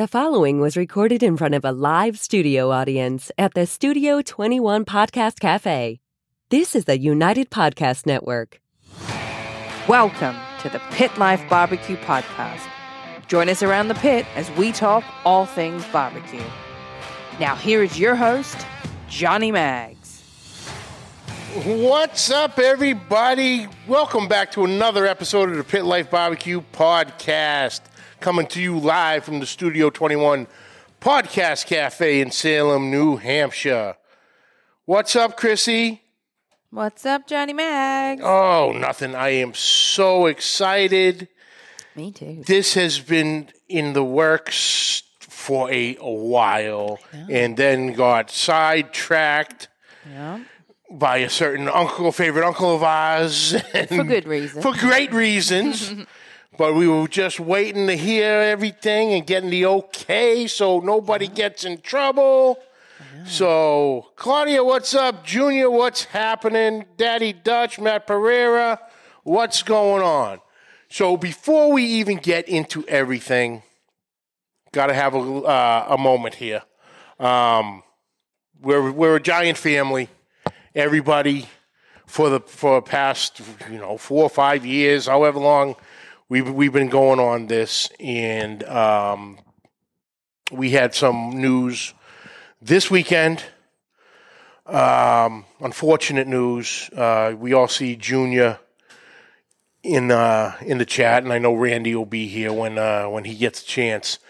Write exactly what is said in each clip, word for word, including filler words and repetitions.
The following was recorded in front of a live studio audience at the Studio twenty-one Podcast Café. This is the United Podcast Network. Welcome to the Pit Life Barbecue Podcast. Join us around the pit as we talk all things barbecue. Now here is your host, Johnny Maggs. What's up, everybody? Welcome back to another episode of the Pit Life Barbecue Podcast. Coming to you live from the Studio twenty-one Podcast Café in Salem, New Hampshire. What's up, Chrissy? What's up, Johnny Maggs? Oh, nothing. I am so excited. Me too. This has been in the works for a while and then got sidetracked. Yeah. By a certain uncle, favorite uncle of ours. For good reasons. For great reasons. But we were just waiting to hear everything and getting the okay so nobody gets in trouble. Yeah. So, Claudia, what's up? Junior, what's happening? Daddy Dutch, Matt Pereira, what's going on? So before we even get into everything, got to have a, uh, a moment here. Um, we're we're a giant family. Everybody for the for the past, you know, four or five years, however long, We've, we've been going on this, and um, we had some news this weekend, um, unfortunate news. Uh, we all see Junior in uh, in the chat, and I know Randy will be here when, uh, when he gets a chance.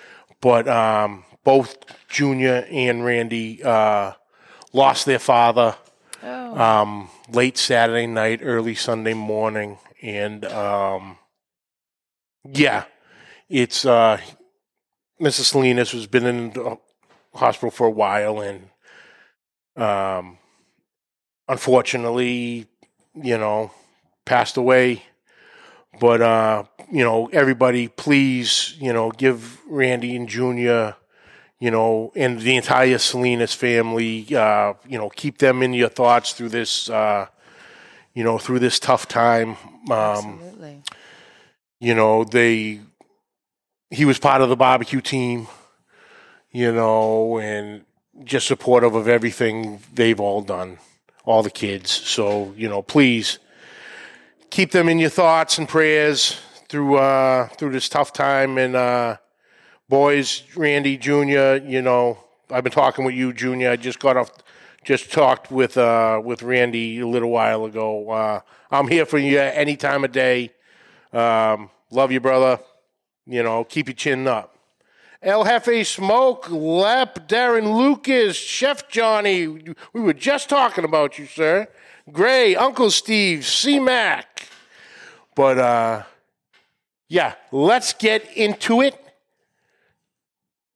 But um, both Junior and Randy uh, lost their father oh. um, late Saturday night, early Sunday morning, and... Um, Yeah, it's uh, Missus Salinas has been in the hospital for a while, and um, unfortunately, you know, passed away. But uh, you know, everybody, please, you know, give Randy and Junior, you know, and the entire Salinas family, uh, you know, keep them in your thoughts through this, uh, you know, through this tough time. Um, Absolutely. You know, they, he was part of the barbecue team, you know, and just supportive of everything they've all done, all the kids. So, you know, please keep them in your thoughts and prayers through uh, through this tough time. And uh, boys, Randy Junior, you know, I've been talking with you, Junior. I just got off, just talked with uh, with Randy a little while ago. Uh, I'm here for you any time of day. Um, love you, brother. You know, keep your chin up. El Jefe Smoke, Lep, Darren Lucas, Chef Johnny. We were just talking about you, sir. Gray, Uncle Steve, C-Mac. But, uh, yeah, let's get into it.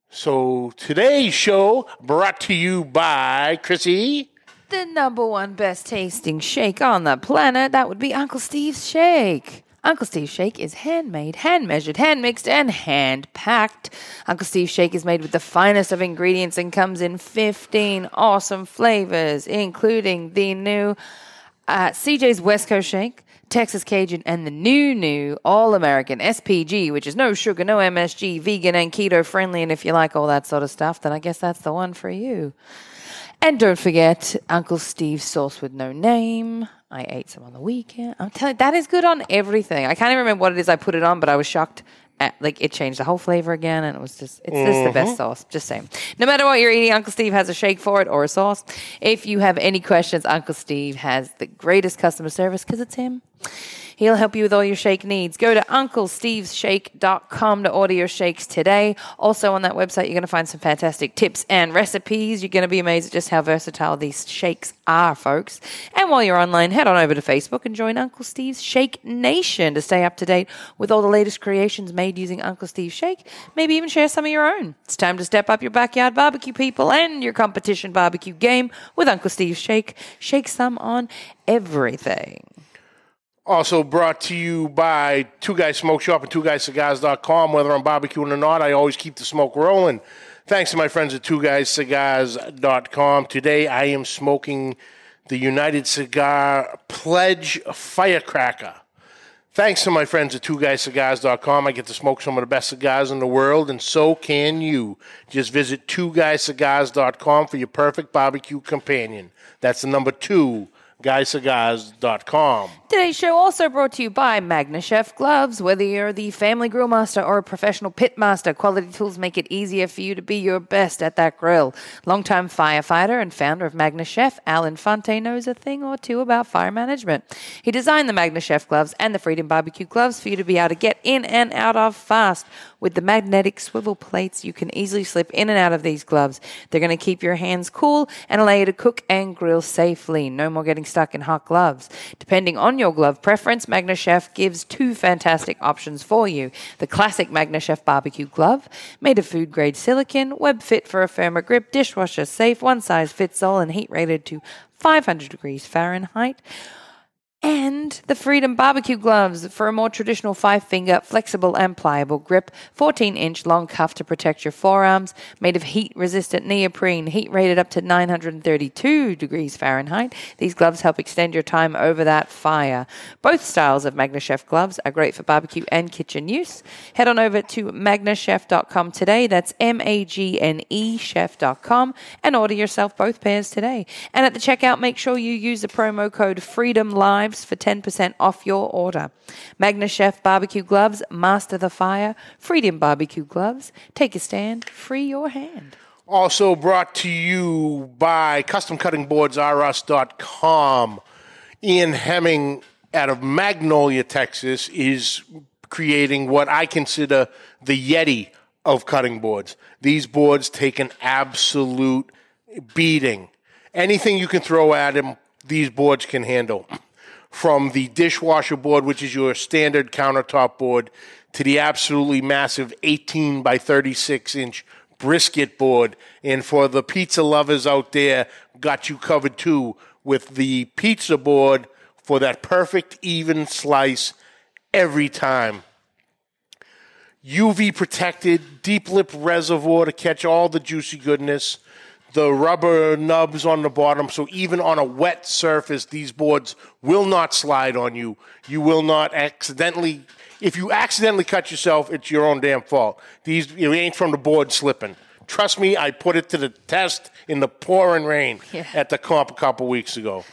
So today's show brought to you by Chrissy. The number one best tasting shake on the planet. That would be Uncle Steve's Shake. Uncle Steve's Shake is handmade, hand-measured, hand-mixed, and hand-packed. Uncle Steve's Shake is made with the finest of ingredients and comes in fifteen awesome flavors, including the new uh, C J's West Coast Shake, Texas Cajun, and the new, new All-American S P G, which is no sugar, no M S G, vegan, and keto-friendly. And if you like all that sort of stuff, then I guess that's the one for you. And don't forget Uncle Steve's Sauce with No Name. I ate some on the weekend. I'm telling you, that is good on everything. I can't even remember what it is I put it on, but I was shocked. At, like, it changed the whole flavor again, and it was just, it's mm-hmm. just the best sauce. Just saying. No matter what you're eating, Uncle Steve has a shake for it or a sauce. If you have any questions, Uncle Steve has the greatest customer service because it's him. He'll help you with all your shake needs. Go to Uncle Steve's Shake dot com to order your shakes today. Also on that website, you're going to find some fantastic tips and recipes. You're going to be amazed at just how versatile these shakes are, folks. And while you're online, head on over to Facebook and join Uncle Steve's Shake Nation to stay up to date with all the latest creations made using Uncle Steve's Shake. Maybe even share some of your own. It's time to step up your backyard barbecue people and your competition barbecue game with Uncle Steve's Shake. Shake some on everything. Also brought to you by Two Guys Smoke Shop and Two Guys Cigars dot com. Whether I'm barbecuing or not, I always keep the smoke rolling. Thanks to my friends at Two Guys Cigars dot com. Today I am smoking the United Cigar Pledge Firecracker. Thanks to my friends at two guys cigars dot com, I get to smoke some of the best cigars in the world, and so can you. Just visit two guys cigars dot com for your perfect barbecue companion. That's the number two. guys cigars dot com. Today's show also brought to you by Magnechef gloves. Whether you're the family grill master or a professional pit master, quality tools make it easier for you to be your best at that grill. Longtime firefighter and founder of Magnechef, Alan Fonte knows a thing or two about fire management. He designed the Magnechef gloves and the Freedom Barbecue gloves for you to be able to get in and out of fast. With the magnetic swivel plates, you can easily slip in and out of these gloves. They're going to keep your hands cool and allow you to cook and grill safely. No more getting stuck in hot gloves. Depending on your glove preference, Magnechef gives two fantastic options for you. The classic Magnechef barbecue glove, made of food-grade silicone, web-fit for a firmer grip, dishwasher-safe, one-size-fits-all, and heat-rated to five hundred degrees Fahrenheit. And the Freedom Barbecue gloves for a more traditional five-finger, flexible and pliable grip, fourteen-inch long cuff to protect your forearms, made of heat-resistant neoprene, heat-rated up to nine hundred thirty-two degrees Fahrenheit. These gloves help extend your time over that fire. Both styles of Magnechef gloves are great for barbecue and kitchen use. Head on over to magnechef dot com today. That's M A G N E chef dot com, and order yourself both pairs today. And at the checkout, make sure you use the promo code FREEDOMLIVE for ten percent off your order. Magnechef barbecue gloves, master the fire. Freedom barbecue gloves, take a stand, free your hand. Also brought to you by Custom Cutting Boards R Us dot com. Ian Hemming out of Magnolia, Texas, is creating what I consider the Yeti of cutting boards. These boards take an absolute beating. Anything you can throw at them, these boards can handle. From the dishwasher board, which is your standard countertop board, to the absolutely massive eighteen by thirty-six inch brisket board. And for the pizza lovers out there, got you covered too with the pizza board for that perfect even slice every time. U V protected, deep lip reservoir to catch all the juicy goodness. The rubber nubs on the bottom, so even on a wet surface, these boards will not slide on you. You will not accidentally, if you accidentally cut yourself, it's your own damn fault. These, it ain't from the board slipping. Trust me, I put it to the test in the pouring rain yeah. at the comp a couple weeks ago.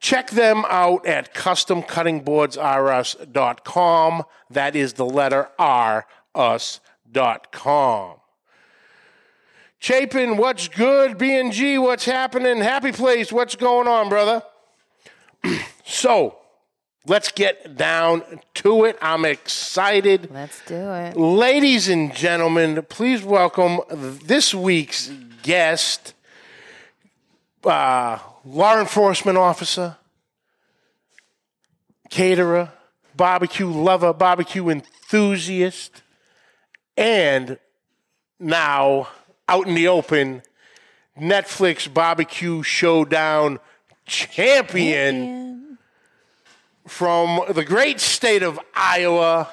Check them out at custom cutting boards r us dot com. That is the letter R, us dot com. Chapin, what's good? B and G, what's happening? Happy Place, what's going on, brother? So, let's get down to it. I'm excited. Let's do it. Ladies and gentlemen, please welcome this week's guest, uh, law enforcement officer, caterer, barbecue lover, barbecue enthusiast, and now out in the open, Netflix Barbecue Showdown champion, champion from the great state of Iowa,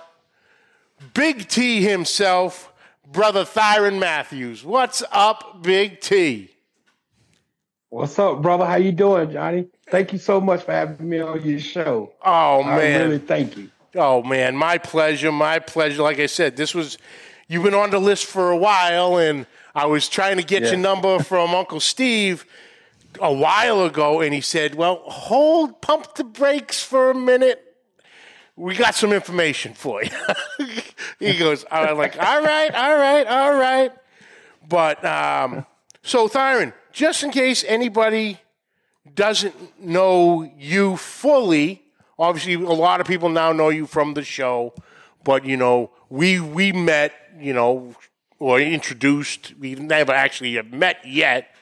Big T himself, brother Thyron Matthews. What's up, Big T? What's up, brother? How you doing, Johnny? Thank you so much for having me on your show. Oh, man. I really thank you. Oh, man. My pleasure. My pleasure. Like I said, this was, you've been on the list for a while, and I was trying to get yeah. your number from Uncle Steve a while ago, and he said, well, hold, pump the brakes for a minute. We got some information for you. He goes, I'm like, all right, all right, all right. But um, so, Thyron, just in case anybody doesn't know you fully, obviously a lot of people now know you from the show, but, you know, we we met, you know, or introduced, we never actually have met yet.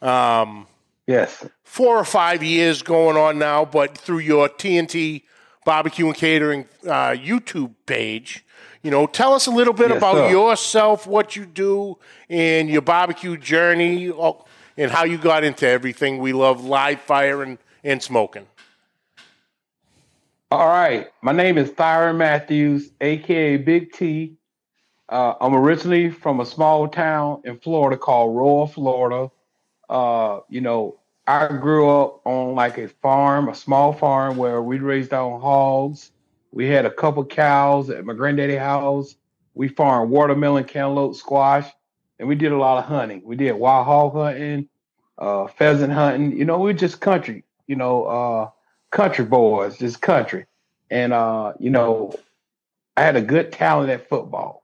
Um, yes. Four or five years going on now, but through your T N T Barbecue and Catering uh, YouTube page, you know, tell us a little bit yes, about sir. yourself, what you do, and your barbecue journey, and how you got into everything. We love live fire and, and smoking. All right. My name is Thyron Matthews, a k a. Big T. Uh, I'm originally from a small town in Florida called Royal, Florida. Uh, you know, I grew up on like a farm, a small farm where we raised our own hogs. We had a couple cows at my granddaddy's house. We farmed watermelon, cantaloupe, squash, and we did a lot of hunting. We did wild hog hunting, uh, pheasant hunting. You know, we were just country, you know, uh, country boys, just country. And, uh, you know, I had a good talent at football.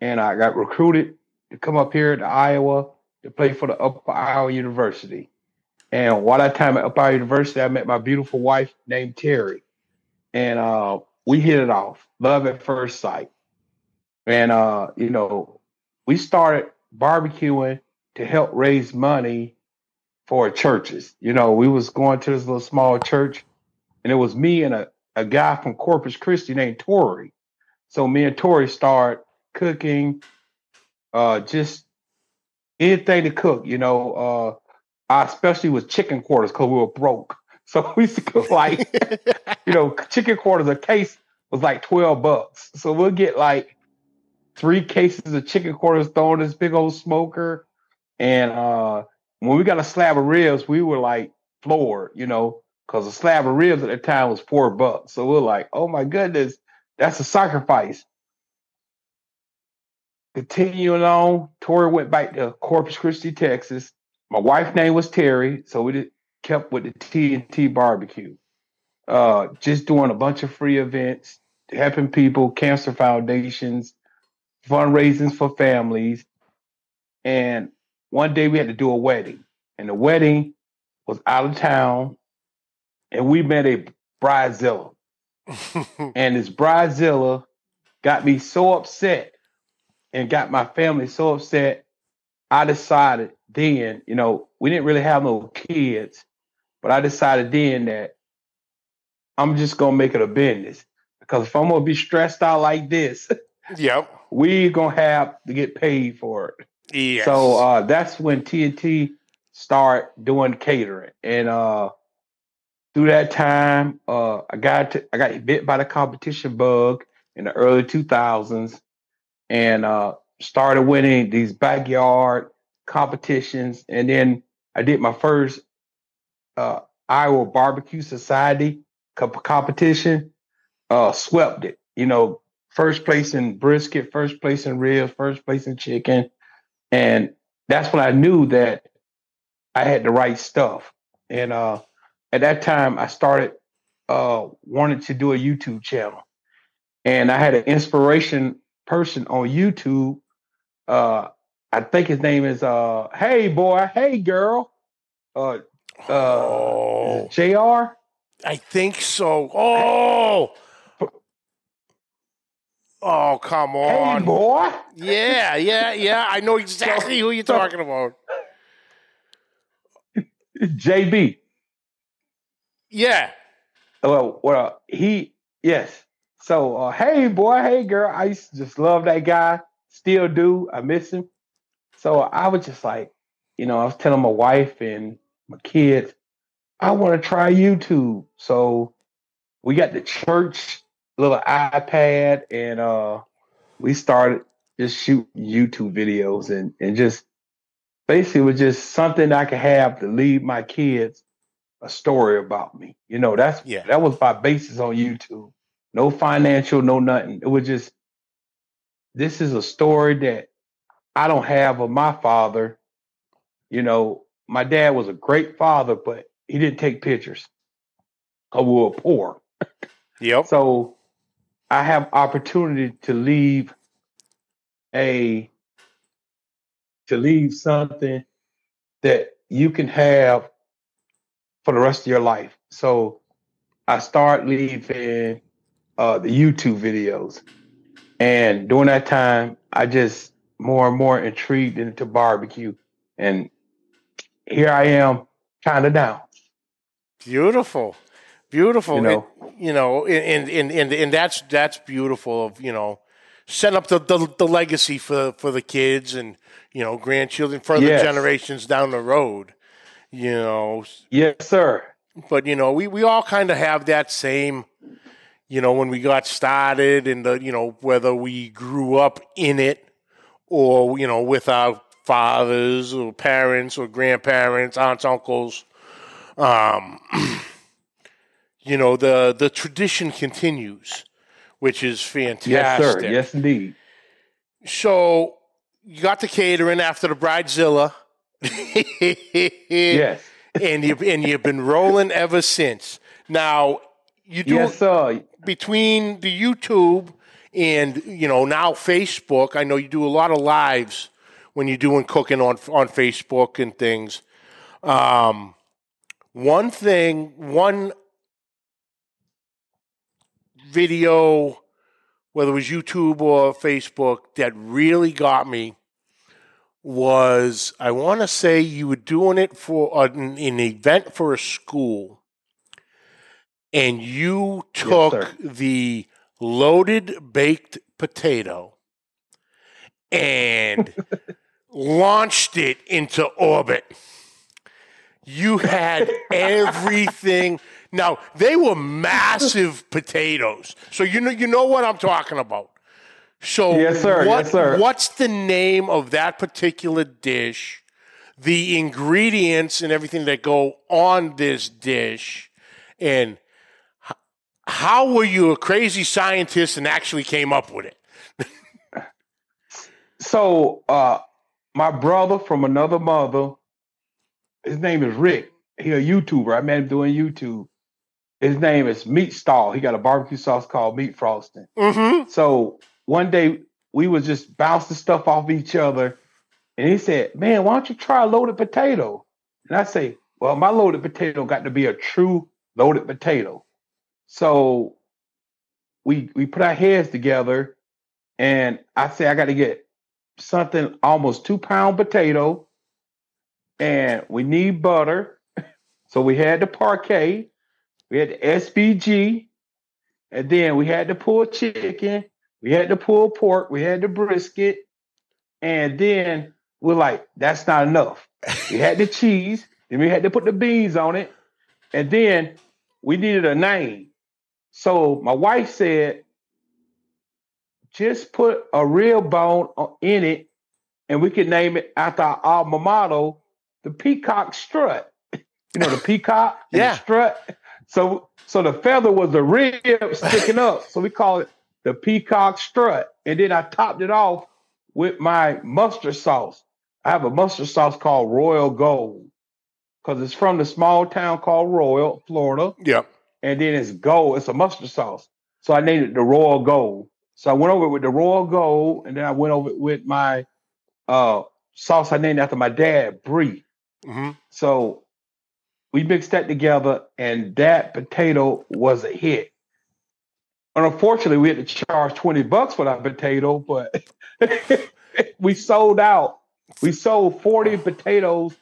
And I got recruited to come up here to Iowa to play for the Upper Iowa University. And while that time at Upper Iowa University, I met my beautiful wife named Terry. And uh, we hit it off. Love at first sight. And, uh, you know, we started barbecuing to help raise money for churches. You know, we was going to this little small church, and it was me and a, a guy from Corpus Christi named Tori. So me and Tori started cooking, uh, just anything to cook, you know. Uh, I especially was chicken quarters because we were broke. So we used to cook like, you know, chicken quarters, a case was like twelve bucks. So we'll get like three cases of chicken quarters thrown in this big old smoker. And uh, when we got a slab of ribs, we were like floored, you know, because a slab of ribs at the time was four bucks. So we're like, oh my goodness, that's a sacrifice. Continuing on, Tori went back to Corpus Christi, Texas. My wife's name was Terry, so we did, kept with the T N T Barbecue, uh, just doing a bunch of free events, helping people, cancer foundations, fundraisings for families. And one day we had to do a wedding, and the wedding was out of town, and we met a bridezilla. And this bridezilla got me so upset and got my family so upset, I decided then, you know, we didn't really have no kids, but I decided then that I'm just going to make it a business, because if I'm going to be stressed out like this, yep, we're going to have to get paid for it. Yes. So uh, that's when T N T started doing catering. And uh, through that time, uh, I got to, I got bit by the competition bug in the early two thousands. And uh, started winning these backyard competitions. And then I did my first uh, Iowa Barbecue Society competition, uh, swept it. You know, first place in brisket, first place in ribs, first place in chicken. And that's when I knew that I had the right stuff. And uh, at that time, I started uh, wanting to do a YouTube channel. And I had an inspiration person on YouTube, uh I think his name is uh hey boy, hey girl, uh uh oh, J R, I think so. Oh oh come on, hey boy. yeah yeah yeah I know exactly who you're talking about. J B. yeah well well he yes So, uh, hey, boy, hey, girl, I used to just love that guy. Still do. I miss him. So uh, I was just like, you know, I was telling my wife and my kids, I want to try YouTube. So we got the church little iPad, and uh, we started just shooting YouTube videos, and, and just basically it was just something I could have to leave my kids a story about me. You know, that's yeah. that was my basis on YouTube. No financial, no nothing. It was just, this is a story that I don't have of my father. You know, my dad was a great father, but he didn't take pictures because we were poor. Yep. So I have opportunity to leave a, to leave something that you can have for the rest of your life. So I start leaving Uh, the YouTube videos. And during that time, I just more and more intrigued into barbecue. And here I am, kind of down. Beautiful. Beautiful. You know, and, you know, and, and, and, and that's, that's beautiful of, you know, set up the, the, the legacy for, for the kids and, you know, grandchildren, further yes. generations down the road, you know. Yes, sir. But, you know, we, we all kind of have that same, you know, when we got started, and the, you know, whether we grew up in it or, you know, with our fathers or parents or grandparents, aunts, uncles, um, you know, the the tradition continues, which is fantastic. Yes, sir. Yes, indeed. So you got the catering after the Bridezilla. Yes. And you've, and you've been rolling ever since. Now, you do yes, sir. Between the YouTube and, you know, now Facebook, I know you do a lot of lives when you're doing cooking on on Facebook and things. Um, one thing, one video, whether it was YouTube or Facebook, that really got me was, I want to say you were doing it for an, an event for a school, and you took yes, the loaded baked potato and launched it into orbit. You had everything. Now, they were massive potatoes. So you know you know what I'm talking about. So yes, sir. What, yes, sir. What's the name of that particular dish, the ingredients and everything that go on this dish, and how were you a crazy scientist and actually came up with it? So uh, my brother from another mother, his name is Rick. He's a YouTuber. I met him doing YouTube. His name is Meat Stall. He got a barbecue sauce called Meat Frosting. Mm-hmm. So one day we was just bouncing stuff off each other, and he said, "Man, why don't you try a loaded potato?" And I say, "Well, my loaded potato got to be a true loaded potato." So we we put our heads together, and I say, "I got to get something almost two pound potato, and we need butter." So we had the parquet, we had the S B G, and then we had the pulled chicken, we had the pulled pork, we had the brisket, and then we're like, that's not enough. We had the cheese, then we had to put the beans on it, and then we needed a name. So my wife said, just put a real bone in it, and we could name it after our alma mater, the Peacock Strut. You know, the peacock and yeah. the strut. So so the feather was the rib sticking up. So we called it the Peacock Strut. And then I topped it off with my mustard sauce. I have a mustard sauce called Royal Gold because it's from the small town called Royal, Florida. Yep. And then it's gold. It's a mustard sauce. So I named it the Royal Gold. So I went over it with the Royal Gold, and then I went over it with my uh, sauce I named after my dad, Brie. Mm-hmm. So we mixed that together, and that potato was a hit. And unfortunately, we had to charge twenty bucks for that potato, but we sold out. We sold forty potatoes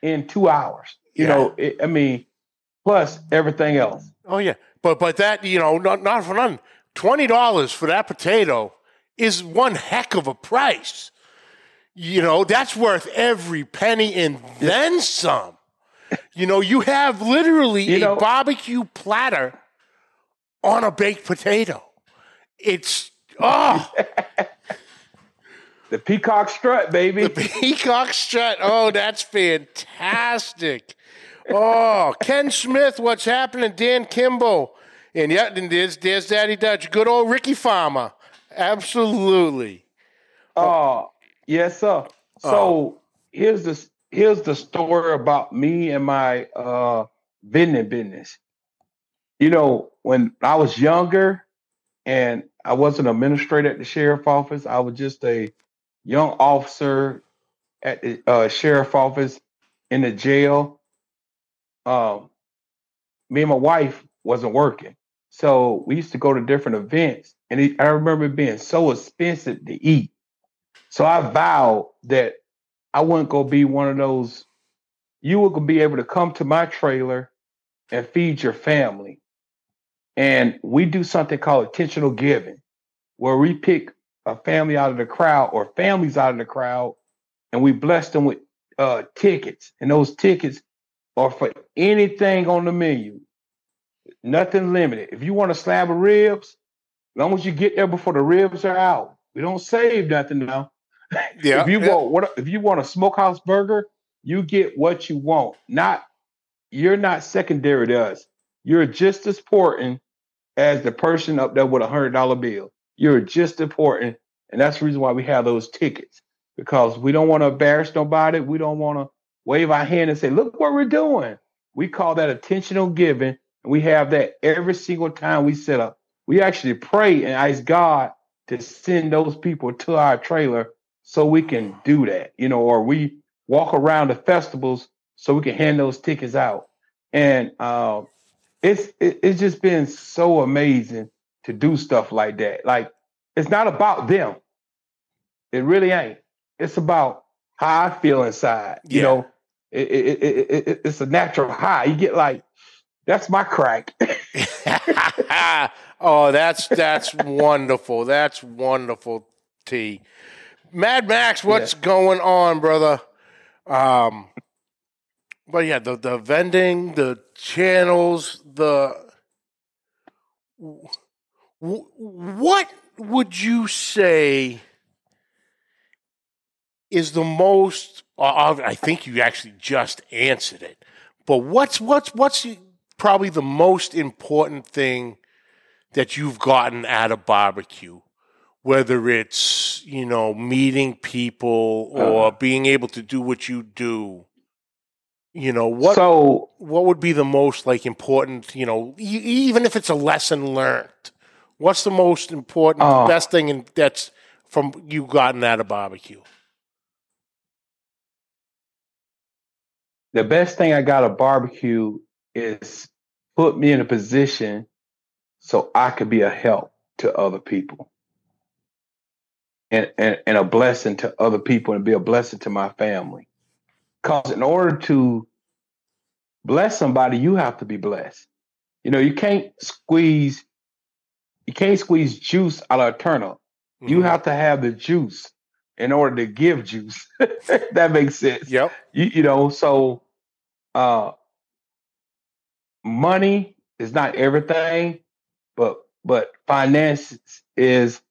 in two hours. You yeah. know, it, I mean, plus everything else. Oh, yeah. But but that, you know, not, not for nothing. twenty dollars for that potato is one heck of a price. You know, that's worth every penny and then some. You know, you have literally you know, a barbecue platter on a baked potato. It's, oh. The Peacock Strut, baby. The Peacock Strut. Oh, that's fantastic. Oh, Ken Smith, what's happening? Dan Kimbo. And yeah, and there's, there's Daddy Dutch. Good old Ricky Farmer. Absolutely. Oh, uh, yes, sir. So oh. here's the... Here's the story about me and my uh, vending business. You know, when I was younger and I wasn't an administrator at the sheriff's office, I was just a young officer at the uh, sheriff's office in the jail. Um, me and my wife wasn't working. So we used to go to different events. And it, I remember it being so expensive to eat. So I vowed that I wasn't going to be one of those, you were going to be able to come to my trailer and feed your family. And we do something called intentional giving, where we pick a family out of the crowd or families out of the crowd, and we bless them with uh, tickets. And those tickets are for anything on the menu, nothing limited. If you want a slab of ribs, as long as you get there before the ribs are out, we don't save nothing now. Yeah, if you yeah. want what if you want a smokehouse burger, you get what you want. Not you're not secondary to us. You're just as important as the person up there with a hundred dollar bill. You're just important. And that's the reason why we have those tickets, because we don't want to embarrass nobody. We don't want to wave our hand and say, look what we're doing. We call that attentional giving. And we have that every single time we set up. We actually pray and ask God to send those people to our trailer so we can do that, you know, or we walk around the festivals so we can hand those tickets out. And uh, it's it, it's just been so amazing to do stuff like that. Like, it's not about them. It really ain't. It's about how I feel inside. Yeah. You know, it, it, it, it, it, it's a natural high. You get like, that's my crack. Oh, that's that's wonderful. That's wonderful, T. Mad Max, what's yeah. going on, brother? Um, but yeah, the, the vending, the channels, the w- what would you say is the most? Uh, I think you actually just answered it. But what's what's what's probably the most important thing that you've gotten out of barbecue, whether it's, you know, meeting people or uh-huh. being able to do what you do? You know, what so, what would be the most, like, important, you know, e- even if it's a lesson learned, what's the most important, uh, best thing in, that's from you gotten out of barbecue? The best thing I got out of barbecue is put me in a position so I could be a help to other people and, and, and a blessing to other people and be a blessing to my family. Because in order to bless somebody, you have to be blessed. You know, you can't squeeze, you can't squeeze juice out of a turnip. Mm-hmm. You have to have the juice in order to give juice. That makes sense. Yep. You, you know, so uh, money is not everything. But but finances is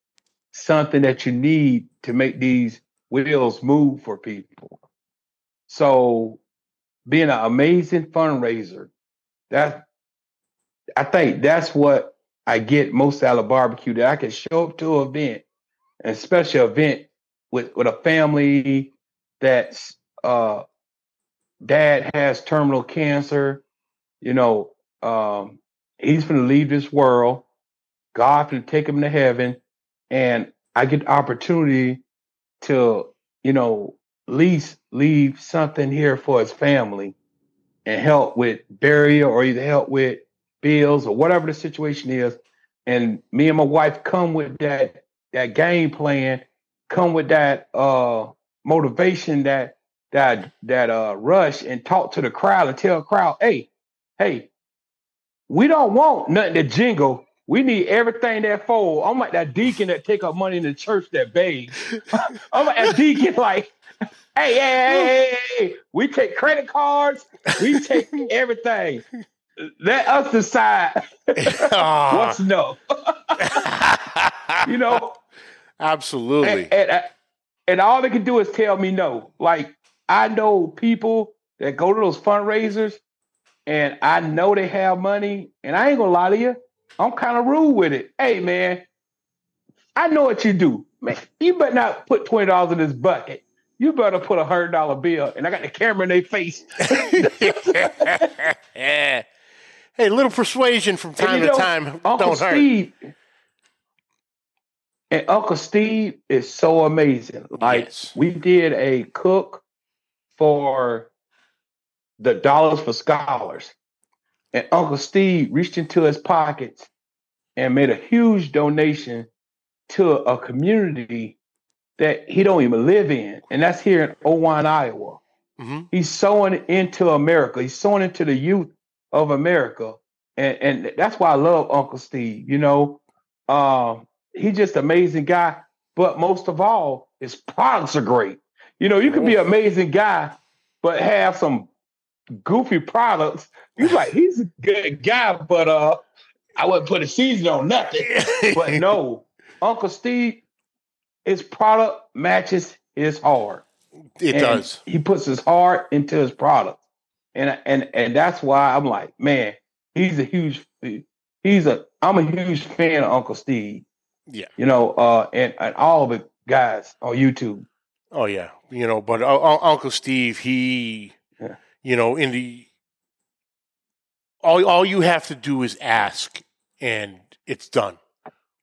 something that you need to make these wheels move for people. So being an amazing fundraiser, that I think that's what I get most out of barbecue, that I can show up to an event, a special event with, with a family that's uh, dad has terminal cancer, you know, um, he's going to leave this world. God going to take him to heaven. And I get the opportunity to, you know, at least leave something here for his family and help with burial or either help with bills or whatever the situation is. And me and my wife come with that that game plan, come with that uh, motivation, that that that uh, rush, and talk to the crowd and tell the crowd, hey, hey, we don't want nothing to jingle. We need everything that fold. I'm like that deacon that take up money in the church that begs. I'm like that deacon like, hey, hey, hey, hey, hey, we take credit cards. We take everything. Let us decide what's no. You know? Absolutely. And, and, and all they can do is tell me no. Like, I know people that go to those fundraisers, and I know they have money, and I ain't gonna lie to you, I'm kind of rude with it. Hey, man, I know what you do. Man, you better not put twenty dollars in this bucket. You better put a one hundred dollar bill, and I got the camera in their face. Yeah. Hey, a little persuasion from time to know, time Uncle don't Steve, hurt. And Uncle Steve is so amazing. Like, yes. We did a cook for the Dollars for Scholars. And Uncle Steve reached into his pockets and made a huge donation to a community that he don't even live in. And that's here in Owan, Iowa. Mm-hmm. He's sowing into America. He's sowing into the youth of America. And, and that's why I love Uncle Steve. You know, uh, he's just an amazing guy. But most of all, his products are great. You know, you can be an amazing guy, but have some goofy products. He's like, he's a good guy, but uh, I wouldn't put a season on nothing. But no, Uncle Steve, his product matches his heart. It and does. He puts his heart into his product, and and and that's why I'm like, man, he's a huge, he's a, I'm a huge fan of Uncle Steve. Yeah. You know, uh, and, and all the guys on YouTube. Oh, yeah. You know, but uh, Uncle Steve, he, yeah. you know, in the, all, all you have to do is ask and it's done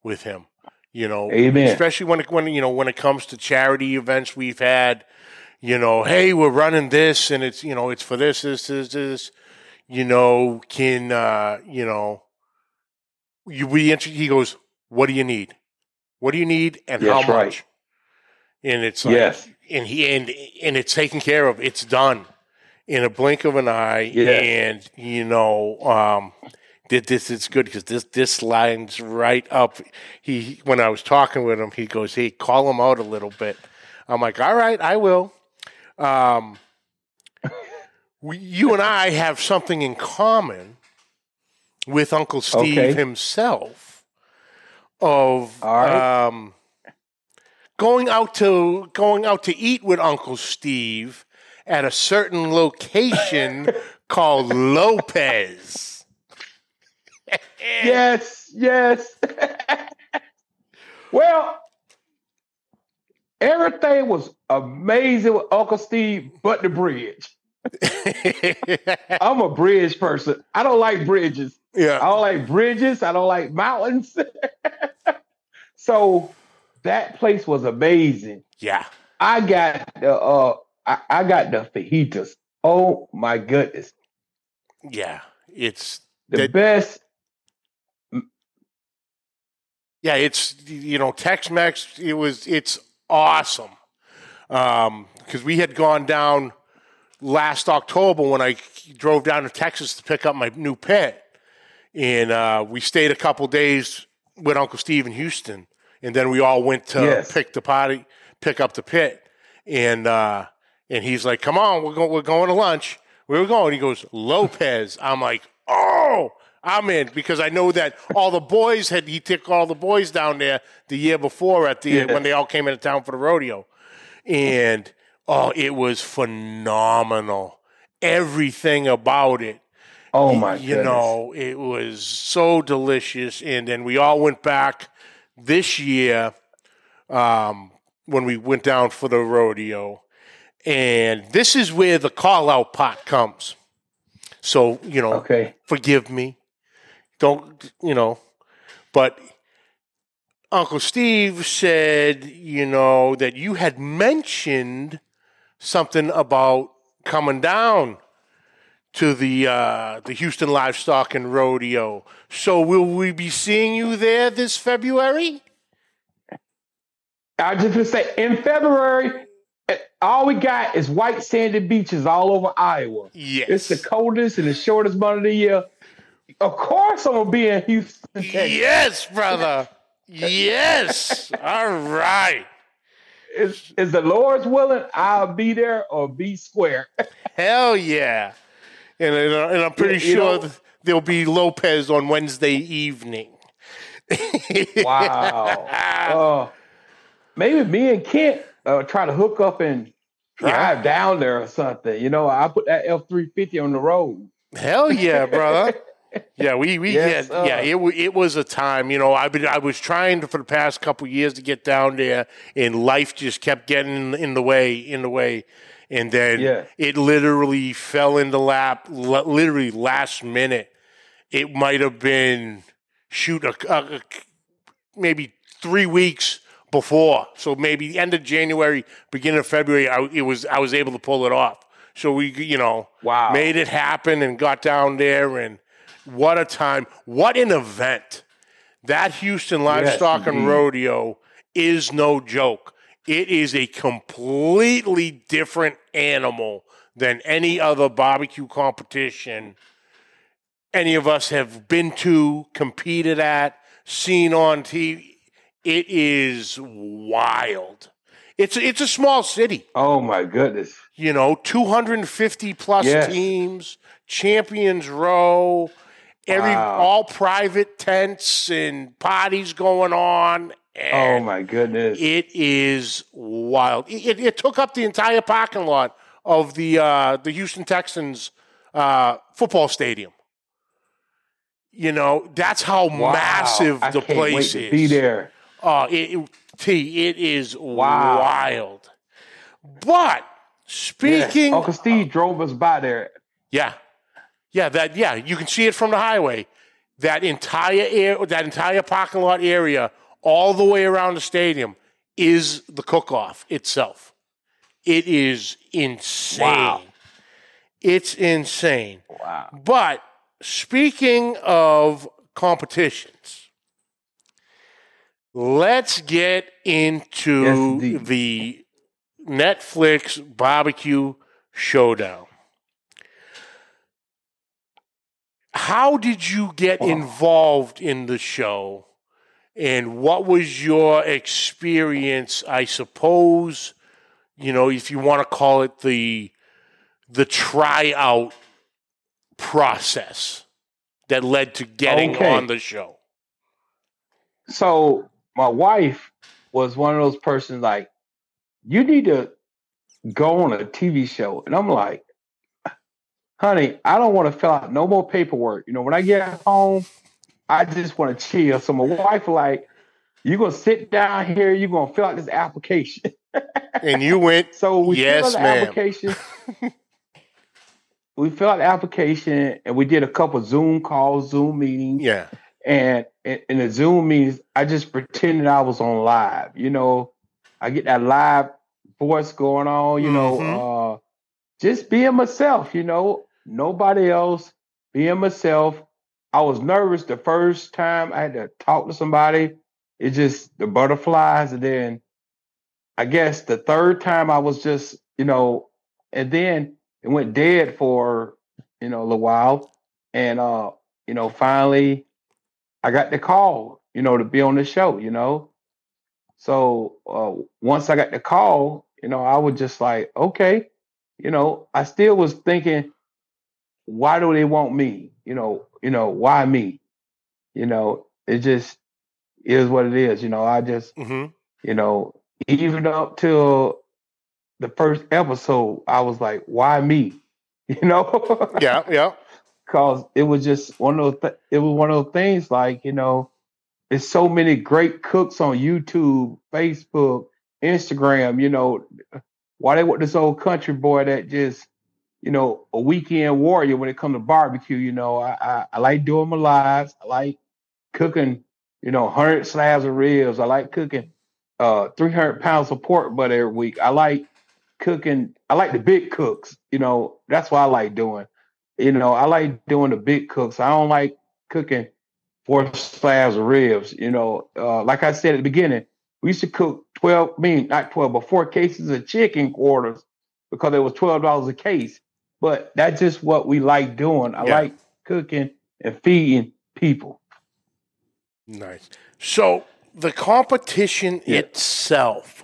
with him. You know, Amen. Especially when it, when you know when it comes to charity events we've had, you know, hey, we're running this, and it's you know it's for this, this, this, this. You know, can uh, you know, you we he goes, what do you need? What do you need, and yes, how much? Right. And it's like, yes, and he and and it's taken care of. It's done in a blink of an eye, yes. and you know. Um, This it's good because this this lines right up. He when I was talking with him, he goes, "Hey, call him out a little bit." I'm like, "All right, I will." Um, we, you and I have something in common with Uncle Steve okay. himself of All right. um, going out to going out to eat with Uncle Steve at a certain location called Lopez. Yes, yes. Well, everything was amazing with Uncle Steve, but the bridge. I'm a bridge person. I don't like bridges. Yeah, I don't like bridges. I don't like mountains. So that place was amazing. Yeah, I got the uh, I, I got the fajitas. Oh my goodness. Yeah, it's the that- best. Yeah, it's, you know, Tex-Mex, it was, it's awesome. Um, because we had gone down last October when I drove down to Texas to pick up my new pet. And uh, we stayed a couple days with Uncle Steve in Houston. And then we all went to yes. pick the potty, pick up the pet. And uh, and he's like, come on, we're, go- we're going to lunch. Where are we going? He goes, Lopez. I'm like, oh. I'm in because I know that all the boys had he took all the boys down there the year before at the yeah. when they all came into town for the rodeo, and oh, it was phenomenal. Everything about it. Oh my! You goodness. Know, it was so delicious, and then we all went back this year um, when we went down for the rodeo, and this is where the call out pot comes. So you know, okay. forgive me. Don't, you know, but Uncle Steve said, you know, that you had mentioned something about coming down to the uh, the Houston Livestock and Rodeo. So will we be seeing you there this February? I was just going to say, in February, all we got is white sandy beaches all over Iowa. Yes. It's the coldest and the shortest month of the year. Of course, I'm going to be in Houston, Texas. Yes, brother. Yes. All right. Is, is the Lord's willing, I'll be there or be square. Hell yeah. And, and, and I'm pretty you, sure you know, there'll be Lopez on Wednesday evening. Wow. Uh, maybe me and Kent uh, try to hook up and drive yeah. down there or something. You know, I put that F three fifty on the road. Hell yeah, brother. Yeah, we we yes, yeah, uh, yeah it it was a time, you know. I've been I was trying to, for the past couple of years to get down there, and life just kept getting in the way, in the way, and then yeah. it literally fell in the lap, literally last minute. It might have been shoot a, a, a, maybe three weeks before, so maybe the end of January, beginning of February. I it was I was able to pull it off, so we you know wow. made it happen and got down there and. What a time. What an event. That Houston Livestock yes, and Rodeo is no joke. It is a completely different animal than any other barbecue competition any of us have been to, competed at, seen on T V. It is wild. It's, it's a small city. Oh, my goodness. You know, two hundred fifty plus yes. teams, Champions Row. Every wow. all private tents and parties going on. And oh my goodness! It is wild. It, it, it took up the entire parking lot of the uh, the Houston Texans uh, football stadium. You know, that's how wow. massive I the can't place wait is. To be there. Uh, it, it, T, it is wow. wild. But speaking, yeah. Uncle Steve uh, drove us by there. Yeah, yeah, that yeah. You can see it from the highway. That entire air, that entire parking lot area, all the way around the stadium, is the cook-off itself. It is insane. Wow. It's insane. Wow. But speaking of competitions, let's get into yes, the Netflix Barbecue Showdown. How did you get wow. involved in the show? And what was your experience, I suppose, you know, if you want to call it the the tryout process that led to getting okay. on the show? So my wife was one of those persons like, you need to go on a T V show. And I'm like, honey, I don't want to fill out no more paperwork. You know, when I get home, I just want to chill. So my wife like, you're going to sit down here. You're going to fill out this application. And you went, so we yes, filled out the ma'am. application. We filled out the application and we did a couple of Zoom calls, Zoom meetings. Yeah. And in the Zoom meetings, I just pretended I was on live. You know, I get that live voice going on, you mm-hmm. know, uh, just being myself, you know, nobody else, being myself. I was nervous the first time I had to talk to somebody. It's just the butterflies. And then I guess the third time I was just, you know, and then it went dead for, you know, a little while. And, uh, you know, finally I got the call, you know, to be on the show, you know. So uh, once I got the call, you know, I was just like, okay, you know, I still was thinking, why do they want me? You know, you know, why me? You know, it just is what it is. You know, I just, mm-hmm. you know, even up till the first episode, I was like, why me? You know? Yeah, yeah. Because it was just one of those. Th- it was one of those things like, you know, there's so many great cooks on YouTube, Facebook, Instagram. You know, why they want this old country boy that just, you know, a weekend warrior when it comes to barbecue. You know, I, I, I like doing my lives. I like cooking, you know, one hundred slabs of ribs. I like cooking uh, three hundred pounds of pork butt every week. I like cooking. I like the big cooks. You know, that's what I like doing. You know, I like doing the big cooks. I don't like cooking four slabs of ribs. You know, uh, like I said at the beginning, we used to cook twelve, I mean, not twelve, but four cases of chicken quarters because it was twelve dollars a case. But that's just what we like doing. I yeah. like cooking and feeding people. Nice. So the competition yeah. itself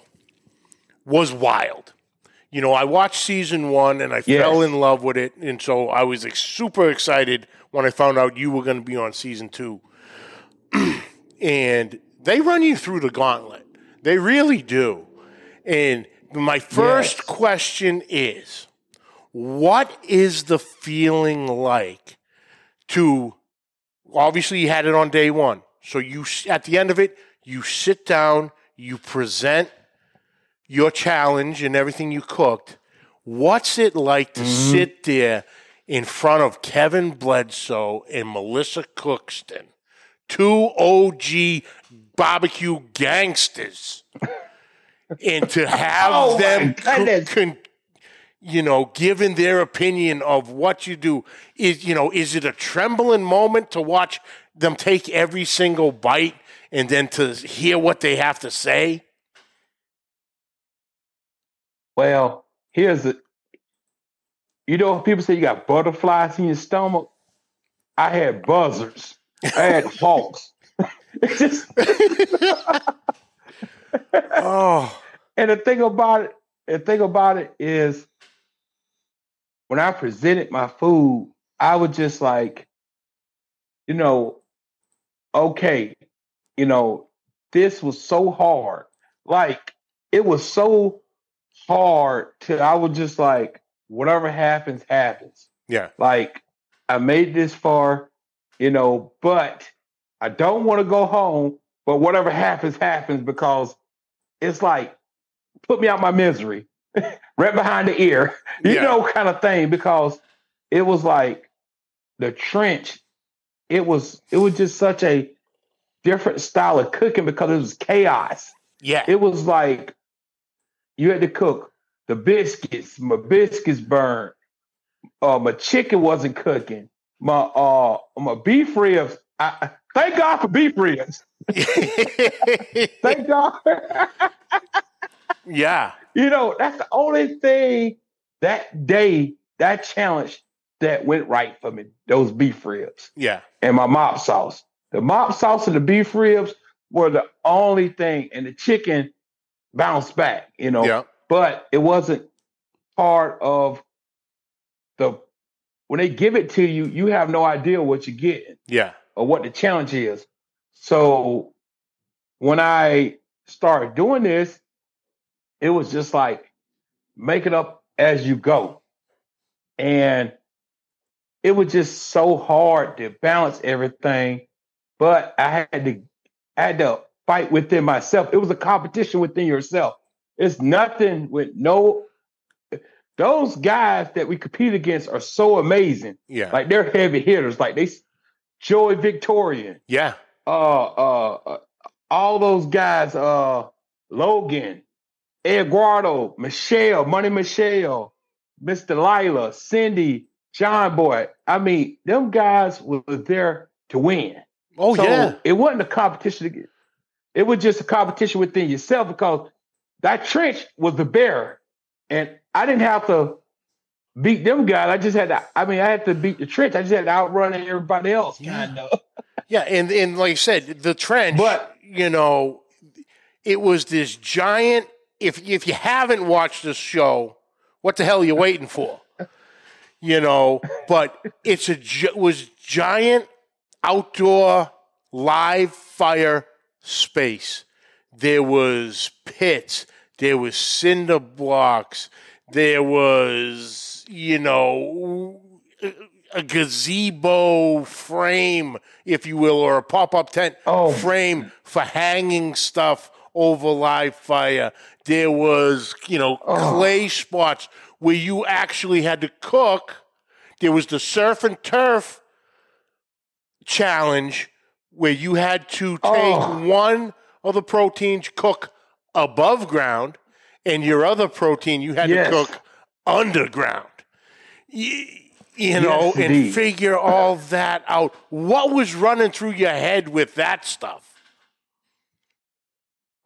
was wild. You know, I watched season one and I yes. fell in love with it. And so I was like, super excited when I found out you were going to be on season two. And they run you through the gauntlet. They really do. And my first yes. question is, what is the feeling like to, obviously you had it on day one. So you, at the end of it, you sit down, you present your challenge and everything you cooked. What's it like to mm-hmm. sit there in front of Kevin Bledsoe and Melissa Cookston, two O G barbecue gangsters, and to have oh them cook, you know, giving their opinion of what you do? Is, you know, is it a trembling moment to watch them take every single bite and then to hear what they have to say? Well, here's the, you know, people say you got butterflies in your stomach. I had buzzards. I had hawks. Just, oh. And the thing about it, the thing about it is, when I presented my food, I was just like, you know, okay, you know, this was so hard. Like, it was so hard to, I was just like, whatever happens, happens. Yeah. Like, I made this far. you know, but I don't want to go home, but whatever happens, happens, because it's like, put me out my misery right behind the ear, you yeah. know, kind of thing, because it was like the trench. It was, it was just such a different style of cooking because it was chaos. Yeah. It was like you had to cook the biscuits. My biscuits burned. Uh, my chicken wasn't cooking. My, uh, my beef ribs. I, thank God for beef ribs. Thank God. Yeah. You know, that's the only thing that day, that challenge that went right for me, those beef ribs. Yeah. And my mop sauce. The mop sauce and the beef ribs were the only thing, and the chicken bounced back, you know. Yeah. But it wasn't part of the, when they give it to you, you have no idea what you're getting. Yeah. Or what the challenge is. So when I started doing this, it was just like, make it up as you go. And it was just so hard to balance everything. But I had to, I had to fight within myself. It was a competition within yourself. It's nothing with no, those guys that we compete against are so amazing. Yeah. Like they're heavy hitters. Like they, Joey Victorian. Yeah. Uh, uh, uh, all those guys, uh, Logan, Eduardo, Michelle, Money Michelle, Miss Delilah, Cindy, John Boy. I mean, them guys were there to win. Oh, so yeah. It wasn't a competition. It was just a competition within yourself, because that trench was the bearer. And I didn't have to beat them guys. I just had to, I mean, I had to beat the trench. I just had to outrun everybody else. Yeah. Kind of. Yeah. And, and like I said, the trench, but, you know, it was this giant. If if you haven't watched this show, what the hell are you waiting for? You know, but it's a it was giant outdoor live fire space. There was pits, there was cinder blocks, there was, you know, a gazebo frame, if you will, or a pop-up tent oh. frame for hanging stuff over live fire. There was, you know, clay oh. spots where you actually had to cook. There was the surf and turf challenge where you had to take oh. one of the proteins, cook above ground, and your other protein you had yes. to cook underground. You, you know, yes, and indeed. Figure all that out. What was running through your head with that stuff?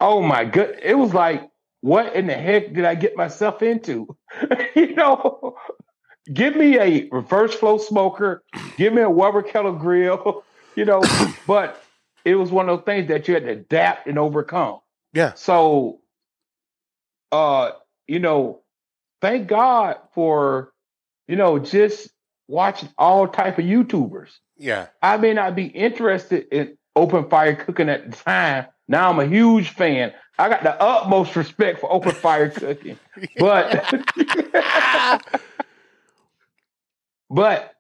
Oh my good! It was like, what in the heck did I get myself into? You know, give me a reverse flow smoker, give me a Weber kettle grill, you know. But it was one of those things that you had to adapt and overcome. Yeah. So, uh, you know, thank God for, you know, just watching all type of YouTubers. Yeah. I may not be interested in open fire cooking at the time. Now I'm a huge fan. I got the utmost respect for open fire cooking. But but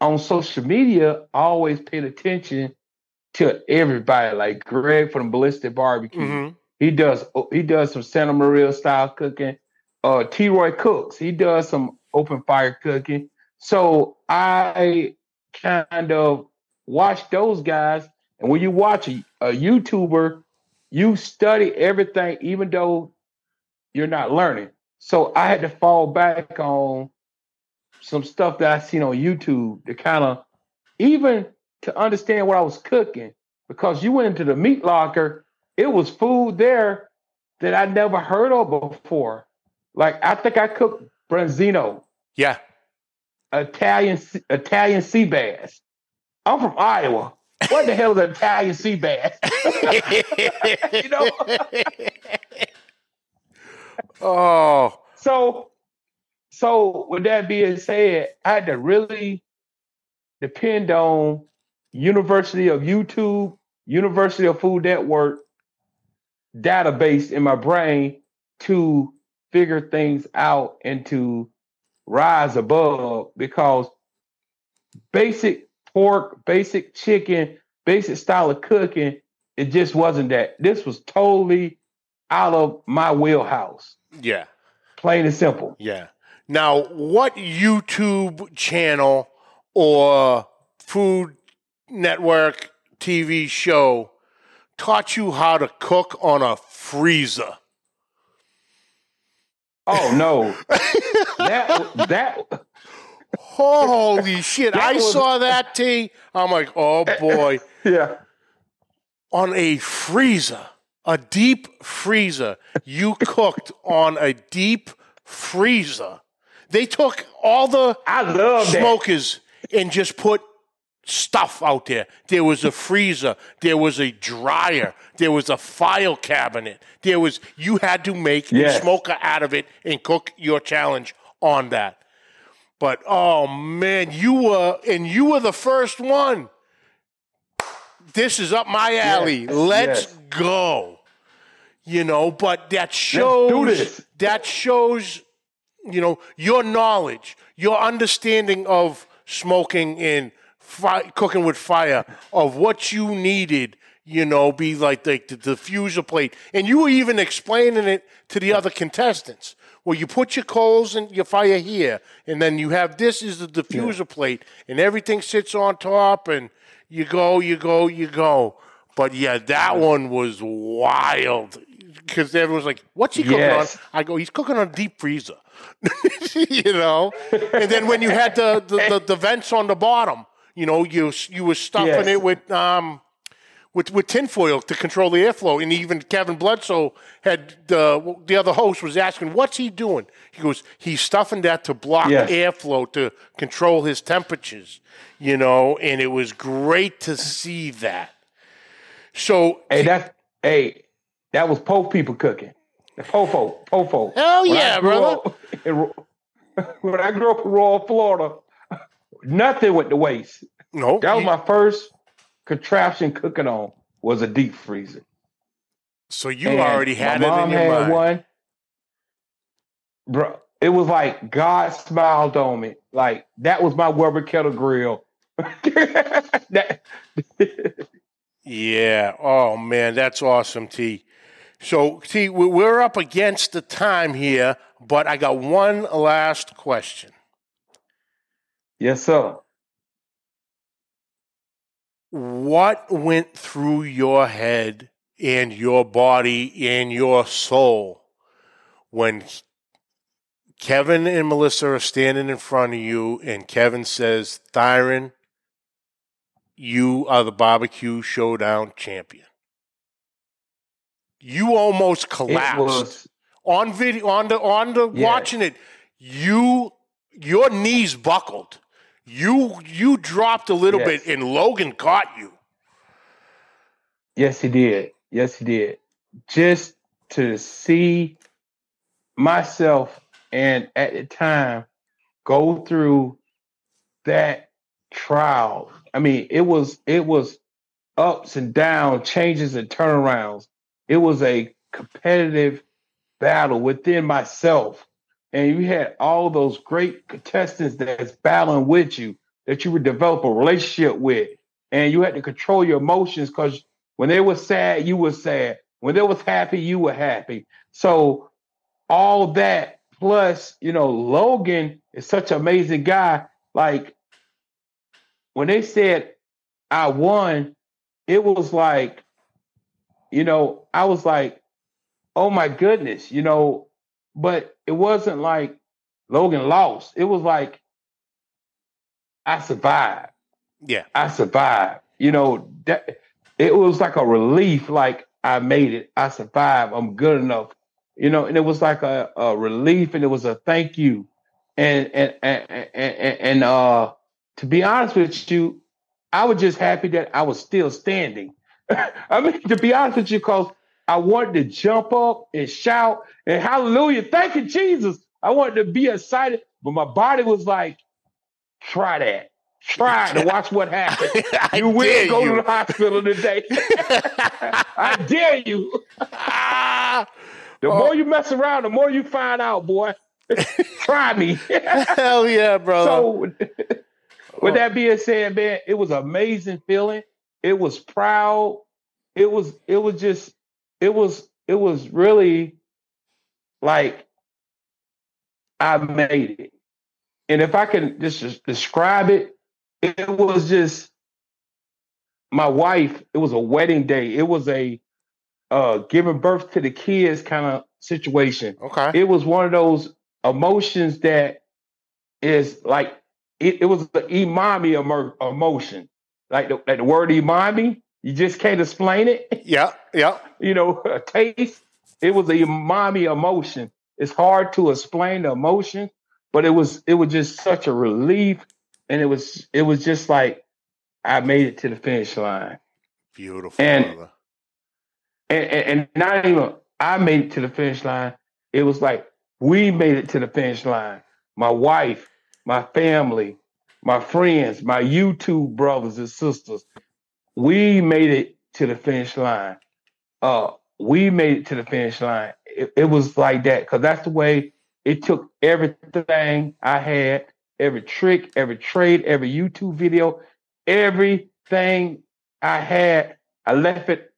on social media, I always paid attention to everybody, like Greg from Ballistic Barbecue. Mm-hmm. He does he does some Santa Maria style cooking. Uh, T. Roy Cooks, he does some open fire cooking. So I kind of watched those guys. And when you watch a, a YouTuber, you study everything, even though you're not learning. So I had to fall back on some stuff that I seen on YouTube to kind of, even to understand what I was cooking. Because you went into the meat locker, it was food there that I never heard of before. Like, I think I cooked branzino. Yeah. Italian, Italian sea bass. I'm from Iowa. What the hell is an Italian sea bass? You know? Oh. So, so with that being said, I had to really depend on University of YouTube, University of Food Network database in my brain to figure things out and to rise above, because basic pork, basic chicken, basic style of cooking. It just wasn't that. This was totally out of my wheelhouse. Yeah. Plain and simple. Yeah. Now, what YouTube channel or food network T V show taught you how to cook on a freezer? Oh, no. that that Holy shit. That I was... saw that, T. I'm like, oh, boy. Yeah. On a freezer, a deep freezer. You cooked on a deep freezer. They took all the I love smokers that. and just put stuff out there. There was a freezer. There was a dryer. There was a file cabinet. There was you had to make yes. a smoker out of it and cook your challenge on that. But, oh, man, you were, and you were the first one. This is up my alley. Yes, Let's yes. go. You know, but that shows, that shows, you know, your knowledge, your understanding of smoking and fi- cooking with fire, of what you needed, you know, be like the, the diffuser plate. And you were even explaining it to the other contestants. Well, you put your coals and your fire here, and then you have this is the diffuser yeah. plate, and everything sits on top, and you go, you go, you go. But, yeah, that one was wild because everyone's like, what's he cooking yes. on? I go, he's cooking on a deep freezer, you know. And then when you had the, the, the, the vents on the bottom, you know, you you were stuffing yes. it with um with, with tinfoil to control the airflow. And even Kevin Bledsoe, had the, the other host, was asking, what's he doing? He goes, he's stuffing that to block yes. airflow to control his temperatures. You know, and it was great to see that. So, hey, that's hey, that was po people cooking. Pofo, pofo. Hell yeah, brother! In, when I grew up in Royal Florida, nothing went to waste. No, that was my first contraption cooking on was a deep freezer. So you and already had it in your mind. One, bro, it was like God smiled on me. Like that was my Weber kettle grill. that, yeah. Oh man, that's awesome, T. So T, we're up against the time here, but I got one last question. Yes, sir. What went through your head and your body and your soul when Kevin and Melissa are standing in front of you, and Kevin says, Thyron, you are the Barbecue Showdown champion? You almost collapsed on video, on the, on the yeah. watching it. You, your knees buckled. You, you dropped a little yes. bit, and Logan caught you. Yes, he did. Yes, he did. Just to see myself. And at the time, go through that trial. I mean, it was it was ups and downs, changes and turnarounds. It was a competitive battle within myself. And you had all those great contestants that's battling with you, that you would develop a relationship with. And you had to control your emotions because when they were sad, you were sad. When they was happy, you were happy. So all that. Plus, you know, Logan is such an amazing guy. Like, when they said I won, it was like, you know, I was like, oh, my goodness, you know. But it wasn't like Logan lost. It was like, I survived. Yeah. I survived. You know, that, it was like a relief, like, I made it. I survived. I'm good enough. You know, and it was like a, a relief, and it was a thank you, and and and and, and uh, to be honest with you, I was just happy that I was still standing. I mean, to be honest with you, because I wanted to jump up and shout and hallelujah, thank you, Jesus. I wanted to be excited, but my body was like, try that, try to watch what happens. You will go you. to the hospital today. I dare you. The oh. more you mess around, the more you find out, boy. Try me. Hell yeah, brother. So, With that being said, man, it was an amazing feeling. It was proud. It was, it was just, it was, it was really like I made it. And if I can just, just describe it, it was just my wife. It was a wedding day. It was a uh, giving birth to the kids kind of situation. Okay. It was one of those emotions that is like, it, it was the Imami emer- emotion. Like the, like the word Imami, you just can't explain it. Yeah, yeah. You know, a taste. It was the Imami emotion. It's hard to explain the emotion, but it was it was just such a relief. And it was it was just like I made it to the finish line. Beautiful. And, and, and, and not even I made it to the finish line. It was like we made it to the finish line. My wife, my family, my friends, my YouTube brothers and sisters, we made it to the finish line. Uh, we made it to the finish line. It, it was like that because that's the way it took everything I had, every trick, every trade, every YouTube video, everything I had, I left it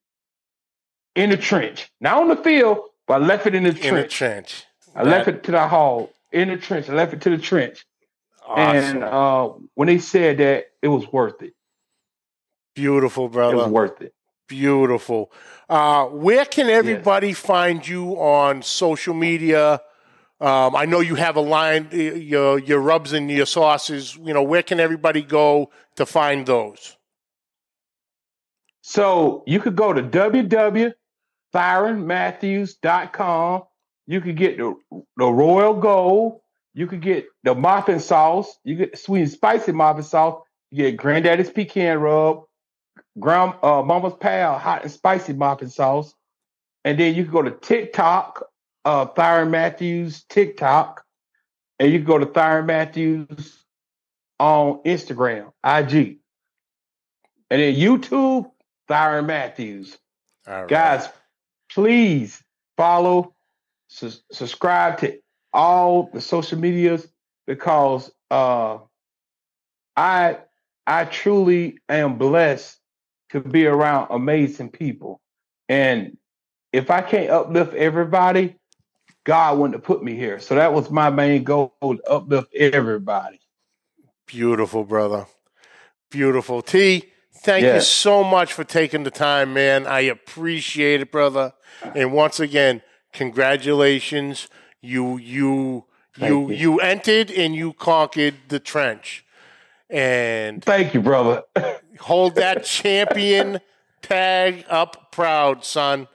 in the trench. Not on the field, but I left it in the in trench. In the trench. I that... left it to the hall, in the trench. I left it to the trench. Awesome. And uh, when they said that, it was worth it. Beautiful, brother. It was worth it. Beautiful. Uh, where can everybody yes. find you on social media? Um, I know you have a line, your your rubs and your sauces. You know, where can everybody go to find those? So you could go to w w w dot thyron matthews dot com. You could get the, the Royal Gold. You could get the muffin sauce. You get sweet and spicy muffin sauce. You get Granddaddy's pecan rub, Grand uh, Mama's Pal hot and spicy muffin sauce, and then you can go to TikTok, uh, Thyron Matthews TikTok, and you can go to Thyron Matthews on Instagram, I G, and then YouTube, Thyron Matthews. All right. Guys, please follow, su- subscribe to all the social medias because uh, I I truly am blessed to be around amazing people. And if I can't uplift everybody, God wouldn't have put me here. So that was my main goal, to uplift everybody. Beautiful, brother. Beautiful. T, thank yes. you so much for taking the time, man. I appreciate it, brother. And once again, congratulations. You you you, you you entered and you conquered the trench. And thank you, brother. Hold that champion tag up proud, son.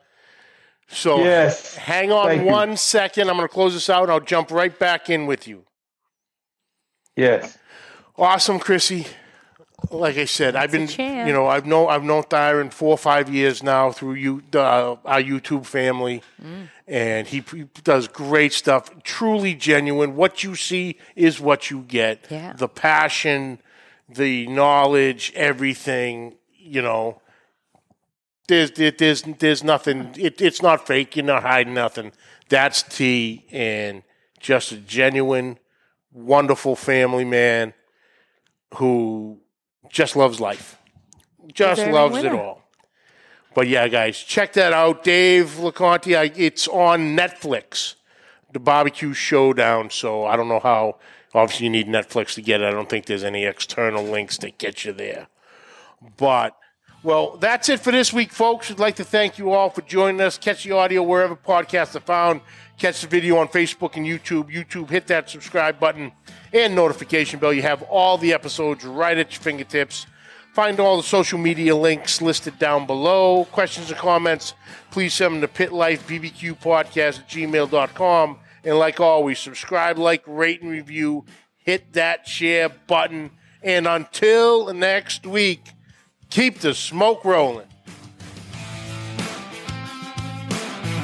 So yes. hang on thank one you. second. I'm gonna close this out. I'll jump right back in with you. Yes. Awesome, Chrissy. Like I said, That's I've been you know, I've known I've known Thyron four or five years now through you uh, our YouTube family. Mm. And he, he does great stuff, truly genuine. What you see is what you get. Yeah. The passion, the knowledge, everything, you know. There's there's there's nothing it, it's not fake, you're not hiding nothing. That's T, and just a genuine, wonderful family man who just loves life. Just loves it all. But yeah, guys, check that out. Dave LaConte, I, it's on Netflix, the Barbecue Showdown. So I don't know how, obviously you need Netflix to get it. I don't think there's any external links that get you there. But, well, that's it for this week, folks. I'd like to thank you all for joining us. Catch the audio wherever podcasts are found. Catch the video on Facebook and YouTube. YouTube, hit that subscribe button and notification bell. You have all the episodes right at your fingertips. Find all the social media links listed down below. Questions or comments, please send them to pit life b b q podcast at gmail dot com. And like always, subscribe, like, rate, and review. Hit that share button. And until next week, keep the smoke rolling.